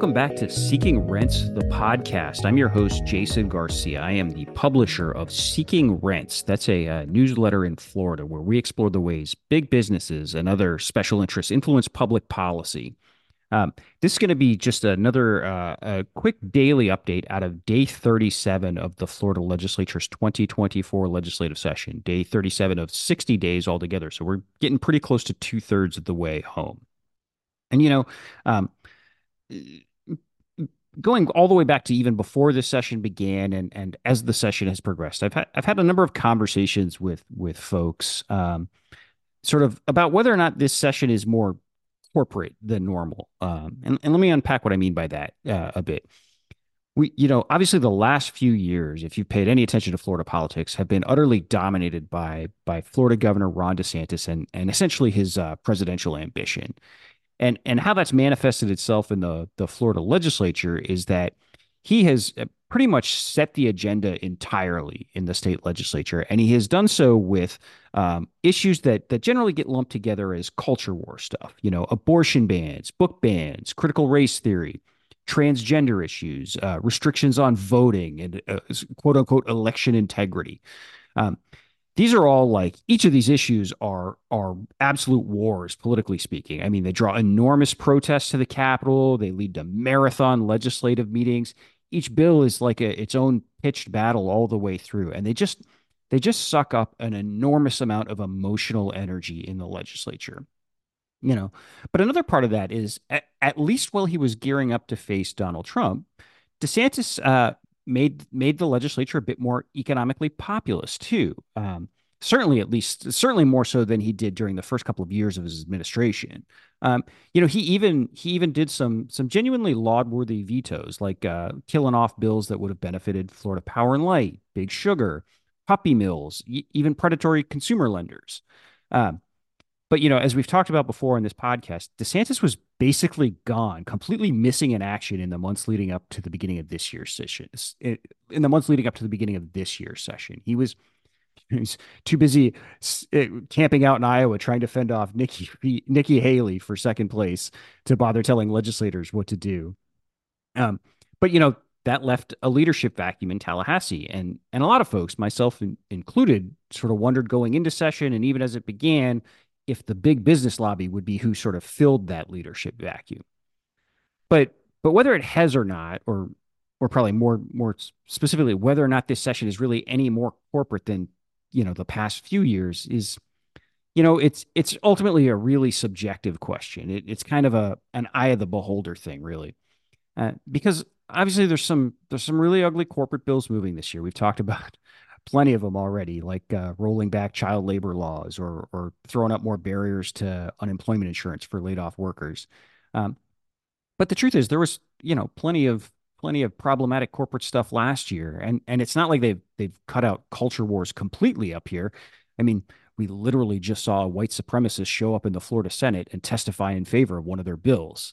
Welcome back to Seeking Rents, the podcast. I'm your host, Jason Garcia. I am the publisher of Seeking Rents. That's a newsletter in Florida where we explore the ways big businesses and other special interests influence public policy. This is going to be just another a quick daily update out of day 37 of the Florida Legislature's 2024 legislative session, day 37 of 60 days altogether. So we're getting pretty close to 2/3 of the way home. And, you know, going all the way back to even before this session began and as the session has progressed, I've had a number of conversations with folks sort of about whether or not this session is more corporate than normal. And let me unpack what I mean by that a bit. Obviously the last few years, if you've paid any attention to Florida politics, have been utterly dominated by Florida Governor Ron DeSantis and essentially his presidential ambition. And how that's manifested itself in the Florida legislature is that he has pretty much set the agenda entirely in the state legislature, and he has done so with issues that generally get lumped together as culture war stuff, abortion bans, book bans, critical race theory, transgender issues, restrictions on voting, and quote unquote election integrity. These are all each of these issues are absolute wars, politically speaking. I mean, they draw enormous protests to the Capitol. They lead to marathon legislative meetings. Each bill is like its own pitched battle all the way through. And they just suck up an enormous amount of emotional energy in the legislature. But another part of that is, at least while he was gearing up to face Donald Trump, DeSantis made the legislature a bit more economically populist too. Certainly more so than he did during the first couple of years of his administration. He even did some genuinely laudworthy vetoes, like killing off bills that would have benefited Florida Power and Light, Big Sugar, puppy mills, even predatory consumer lenders. But, as we've talked about before in this podcast, DeSantis was basically gone, completely missing in action in the months leading up to the beginning of this year's session. He was too busy camping out in Iowa trying to fend off Nikki Haley for second place to bother telling legislators what to do. But that left a leadership vacuum in Tallahassee. And a lot of folks, myself included, sort of wondered going into session and even as it began, if the big business lobby would be who sort of filled that leadership vacuum. But whether it has or not, or probably more specifically, whether or not this session is really any more corporate than, the past few years is, it's ultimately a really subjective question. It's kind of an eye of the beholder thing, really, because obviously there's some really ugly corporate bills moving this year. We've talked about plenty of them already, like rolling back child labor laws or throwing up more barriers to unemployment insurance for laid off workers. But the truth is there was, plenty of problematic corporate stuff last year. And it's not like they've cut out culture wars completely up here. I mean, we literally just saw a white supremacist show up in the Florida Senate and testify in favor of one of their bills.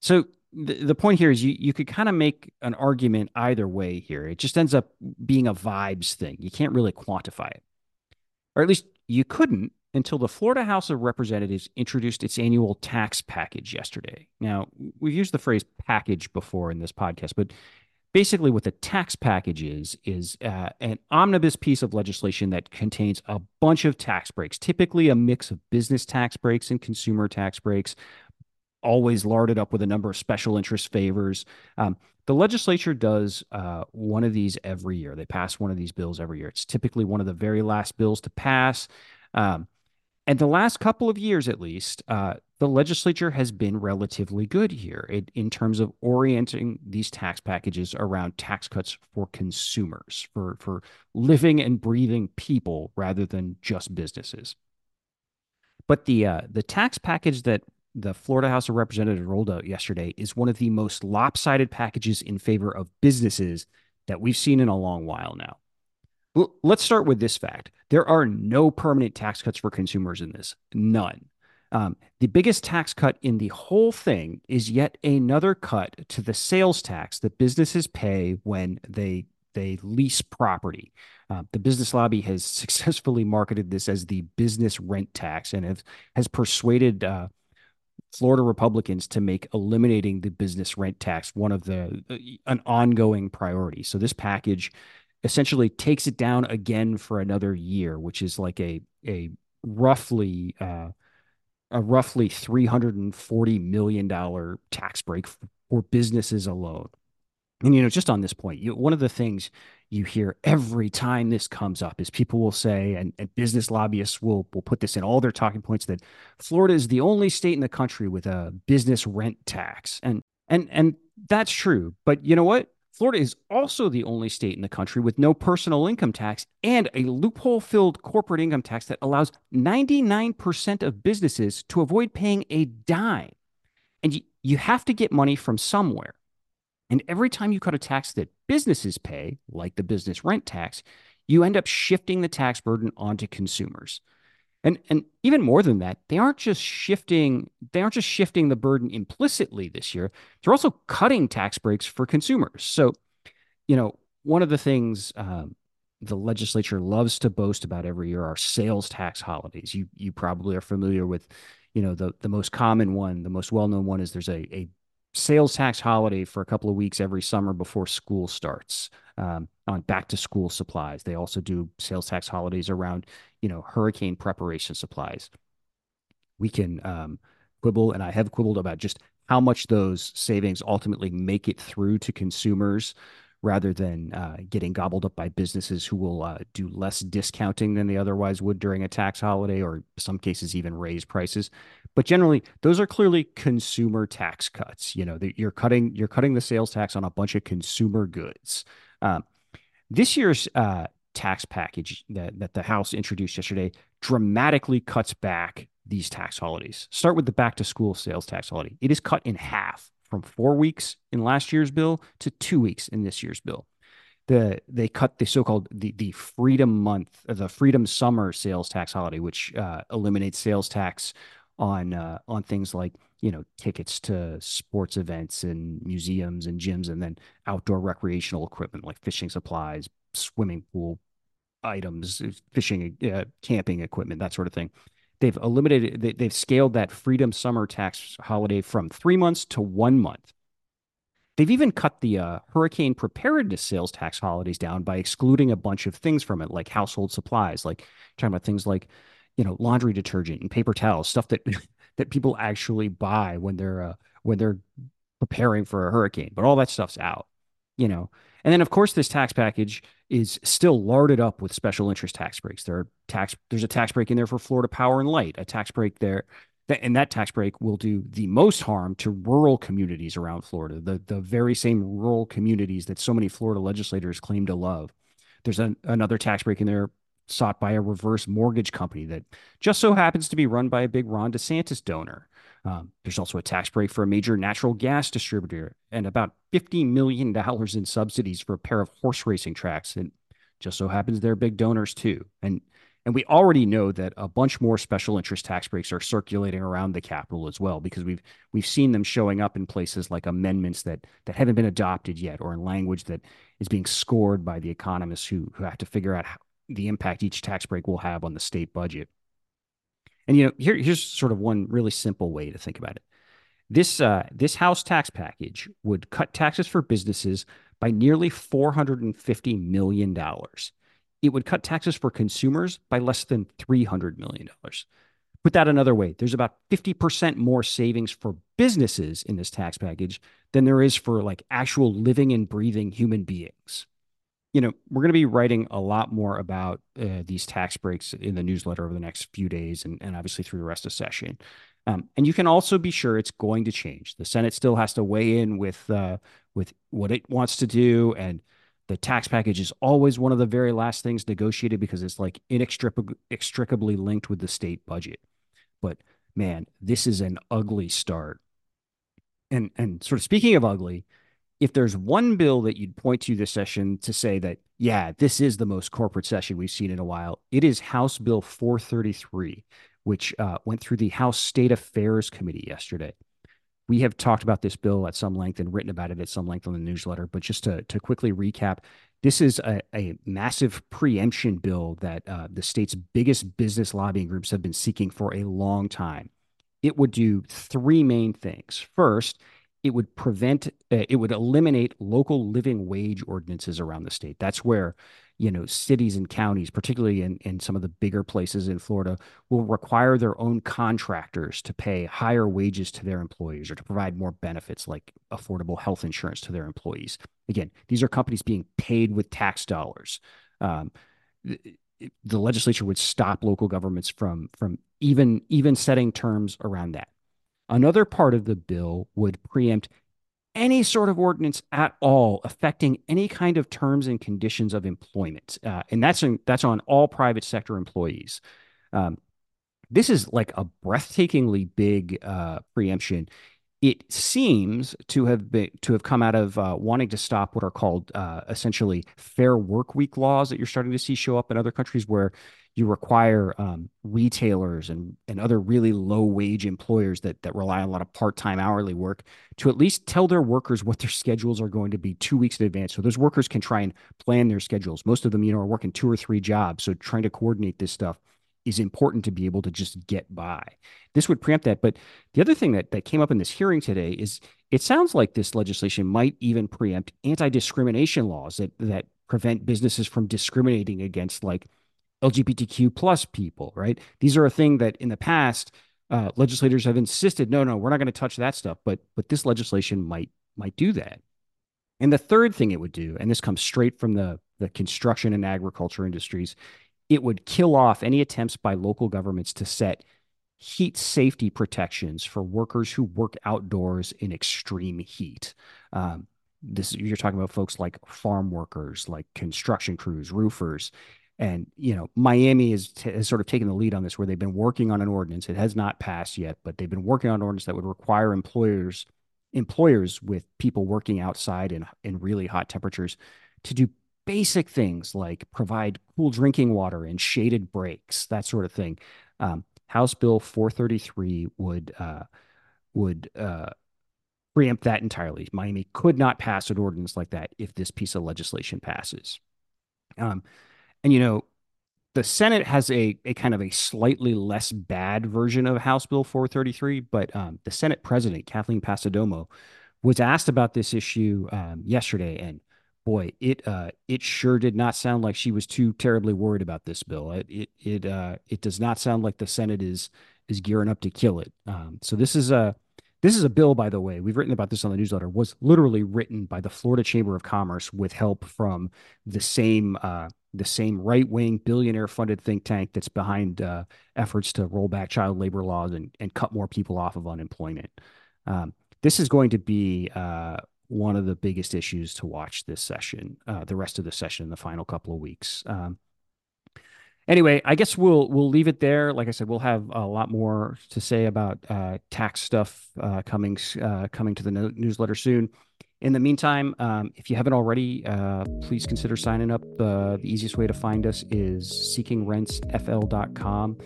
So the point here is you could kind of make an argument either way here. It just ends up being a vibes thing. You can't really quantify it, or at least you couldn't until the Florida House of Representatives introduced its annual tax package yesterday. Now, we've used the phrase package before in this podcast, but basically what the tax package is an omnibus piece of legislation that contains a bunch of tax breaks, typically a mix of business tax breaks and consumer tax breaks, always larded up with a number of special interest favors. The legislature does one of these every year. They pass one of these bills every year. It's typically one of the very last bills to pass. And the last couple of years, at least, the legislature has been relatively good here in terms of orienting these tax packages around tax cuts for consumers, for living and breathing people rather than just businesses. But the tax package that the Florida House of Representatives rolled out yesterday is one of the most lopsided packages in favor of businesses that we've seen in a long while now. Let's start with this fact. There are no permanent tax cuts for consumers in this. None. The biggest tax cut in the whole thing is yet another cut to the sales tax that businesses pay when they lease property. The business lobby has successfully marketed this as the business rent tax and has persuaded Florida Republicans to make eliminating the business rent tax one of an ongoing priority. So this package essentially takes it down again for another year, which is like a roughly $340 million tax break for businesses alone. And, you know, just on this point, one of the things you hear every time this comes up is people will say, and business lobbyists will put this in all their talking points, that Florida is the only state in the country with a business rent tax. And that's true. But you know what? Florida is also the only state in the country with no personal income tax and a loophole-filled corporate income tax that allows 99% of businesses to avoid paying a dime. And you have to get money from somewhere. And every time you cut a tax that businesses pay, like the business rent tax, you end up shifting the tax burden onto consumers. And even more than that, they aren't just shifting the burden implicitly this year. They're also cutting tax breaks for consumers. So, you know, one of the things the legislature loves to boast about every year are sales tax holidays. You probably are familiar with, you know, the most common one, the most well-known one is there's a sales tax holiday for a couple of weeks every summer before school starts. On back to school supplies. They also do sales tax holidays around, you know, hurricane preparation supplies. We can quibble, and I have quibbled about just how much those savings ultimately make it through to consumers rather than getting gobbled up by businesses who will do less discounting than they otherwise would during a tax holiday, or in some cases even raise prices. But generally, those are clearly consumer tax cuts. You know, you're cutting the sales tax on a bunch of consumer goods. This year's tax package that the House introduced yesterday dramatically cuts back these tax holidays. Start with the back-to-school sales tax holiday. It is cut in half from 4 weeks in last year's bill to 2 weeks in this year's bill. They cut the so-called the Freedom Month, the Freedom Summer sales tax holiday, which eliminates sales tax on things like, you know, tickets to sports events and museums and gyms, and then outdoor recreational equipment like fishing supplies, swimming pool items, fishing, camping equipment, that sort of thing. They've scaled that Freedom Summer tax holiday from 3 months to 1 month. They've even cut the hurricane preparedness sales tax holidays down by excluding a bunch of things from it, like household supplies, like talking about things like, you know, laundry detergent and paper towels, stuff that people actually buy when they're preparing for a hurricane. But all that stuff's out, you know. And then, of course, this tax package is still larded up with special interest tax breaks. There's a tax break in there for Florida Power and Light, a tax break there. And that tax break will do the most harm to rural communities around Florida, the very same rural communities that so many Florida legislators claim to love. There's another tax break in there sought by a reverse mortgage company that just so happens to be run by a big Ron DeSantis donor. There's also a tax break for a major natural gas distributor and about $50 million in subsidies for a pair of horse racing tracks. And just so happens they're big donors too. And we already know that a bunch more special interest tax breaks are circulating around the Capitol as well, because we've seen them showing up in places like amendments that haven't been adopted yet, or in language that is being scored by the economists who have to figure out how the impact each tax break will have on the state budget. And, you know, here's sort of one really simple way to think about it. This House tax package would cut taxes for businesses by nearly $450 million. It would cut taxes for consumers by less than $300 million. Put that another way, there's about 50% more savings for businesses in this tax package than there is for like actual living and breathing human beings. You know, we're going to be writing a lot more about these tax breaks in the newsletter over the next few days and obviously through the rest of session. And you can also be sure it's going to change. The Senate still has to weigh in with what it wants to do. And the tax package is always one of the very last things negotiated because it's like inextricably linked with the state budget. But man, this is an ugly start. And sort of speaking of ugly, if there's one bill that you'd point to this session to say that, yeah, this is the most corporate session we've seen in a while, it is House Bill 433, which went through the House State Affairs Committee yesterday. We have talked about this bill at some length and written about it at some length on the newsletter, but just to quickly recap, this is a massive preemption bill that the state's biggest business lobbying groups have been seeking for a long time. it would do three main things. First, it would prevent, it would eliminate local living wage ordinances around the state. That's where, you know, cities and counties, particularly in some of the bigger places in Florida, will require their own contractors to pay higher wages to their employees or to provide more benefits like affordable health insurance to their employees. Again, these are companies being paid with tax dollars. The legislature would stop local governments from even setting terms around that. Another part of the bill would preempt any sort of ordinance at all affecting any kind of terms and conditions of employment. And that's on all private sector employees. This is like a breathtakingly big preemption. It seems to have been, to have come out of wanting to stop what are called essentially fair work week laws that you're starting to see show up in other countries, where you require retailers and other really low wage employers that rely on a lot of part-time hourly work to at least tell their workers what their schedules are going to be 2 weeks in advance. So those workers can try and plan their schedules. Most of them, you know, are working 2 or 3 jobs. So trying to coordinate this stuff is important to be able to just get by. This would preempt that. But the other thing that came up in this hearing today is it sounds like this legislation might even preempt anti-discrimination laws that prevent businesses from discriminating against like LGBTQ plus people, right? These are a thing that in the past legislators have insisted, no, we're not going to touch that stuff. But this legislation might do that. And the third thing it would do, and this comes straight from the construction and agriculture industries, it would kill off any attempts by local governments to set heat safety protections for workers who work outdoors in extreme heat. This you're talking about folks like farm workers, like construction crews, roofers. And, you know, Miami has sort of taken the lead on this, where they've been working on an ordinance. It has not passed yet, but they've been working on an ordinance that would require employers with people working outside in really hot temperatures to do basic things like provide cool drinking water and shaded breaks, that sort of thing. House Bill 433 would preempt that entirely. Miami could not pass an ordinance like that if this piece of legislation passes. And, you know, the Senate has a kind of a slightly less bad version of House Bill 433, but the Senate President, Kathleen Pasadomo, was asked about this issue yesterday, and boy, it sure did not sound like she was too terribly worried about this bill. It does not sound like the Senate is gearing up to kill it. So this is a bill, by the way, we've written about this on the newsletter, was literally written by the Florida Chamber of Commerce with help from the same right wing billionaire funded think tank that's behind efforts to roll back child labor laws and cut more people off of unemployment. This is going to be one of the biggest issues to watch this session, the rest of the session, the final couple of weeks. Anyway, I guess we'll leave it there. Like I said, we'll have a lot more to say about tax stuff coming to the newsletter soon. In the meantime, if you haven't already, please consider signing up. The easiest way to find us is seekingrentsfl.com.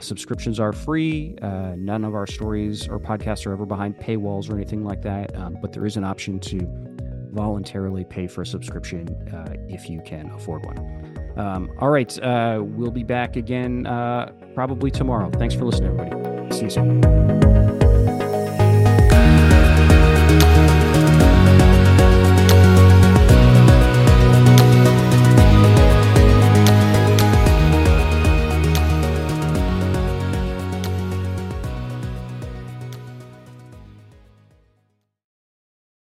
Subscriptions are free. None of our stories or podcasts are ever behind paywalls or anything like that. But there is an option to voluntarily pay for a subscription if you can afford one. All right. We'll be back again probably tomorrow. Thanks for listening, everybody. See you soon.